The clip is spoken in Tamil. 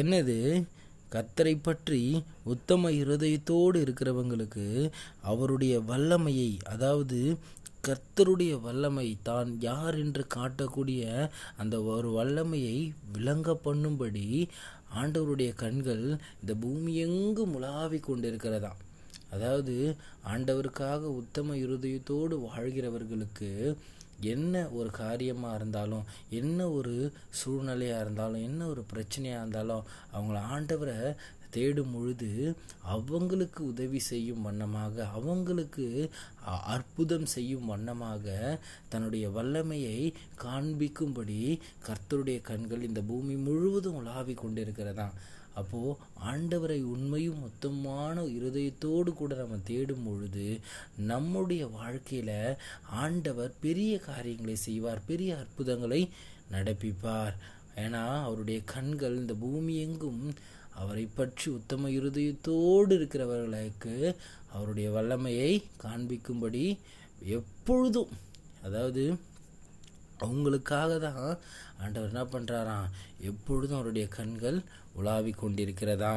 என்னது, கர்த்தரை பற்றி உத்தம இருதயத்தோடு இருக்கிறவங்களுக்கு அவருடைய வல்லமையை, அதாவது கர்த்தருடைய வல்லமை தான் யார் என்று காட்டக்கூடிய அந்த ஒரு வல்லமையை விளங்க பண்ணும்படி ஆண்டவருடைய கண்கள் இந்த பூமியெங்கும் உலாவிக் கொண்டிருக்கிறதாம். அதாவது ஆண்டவருக்காக உத்தம இருதயத்தோடு வாழ்கிறவர்களுக்கு என்ன ஒரு காரியமாக இருந்தாலும், என்ன ஒரு சூழ்நிலையாக இருந்தாலும், என்ன ஒரு பிரச்சனையாக இருந்தாலும், அவங்கள ஆண்டவரை தேடும் பொழுது அவங்களுக்கு உதவி செய்யும் வண்ணமாக, அவங்களுக்கு அற்புதம் செய்யும் வண்ணமாக தன்னுடைய வல்லமையை காண்பிக்கும்படி கர்த்தருடைய கண்கள் இந்த பூமி முழுவதும் உலாவிக் கொண்டிருக்கிறதாம். அப்போது ஆண்டவரை உண்மையும் மொத்தமான இருதயத்தோடு கூட நம்ம தேடும் பொழுது நம்முடைய வாழ்க்கையில் ஆண்டவர் பெரிய காரியங்களை செய்வார், பெரிய அற்புதங்களை நடப்பிப்பார். ஏன்னா அவருடைய கண்கள் இந்த பூமி எங்கும் அவரை பற்றி உத்தம இருதயத்தோடு இருக்கிறவர்களுக்கு அவருடைய வல்லமையை காண்பிக்கும்படி எப்பொழுதும், அதாவது அவங்களுக்காக தான் ஆண்டவர் என்ன பண்ணுறாராம், எப்பொழுதும் அவருடைய கண்கள் உலாவிக் கொண்டிருக்கிறதா.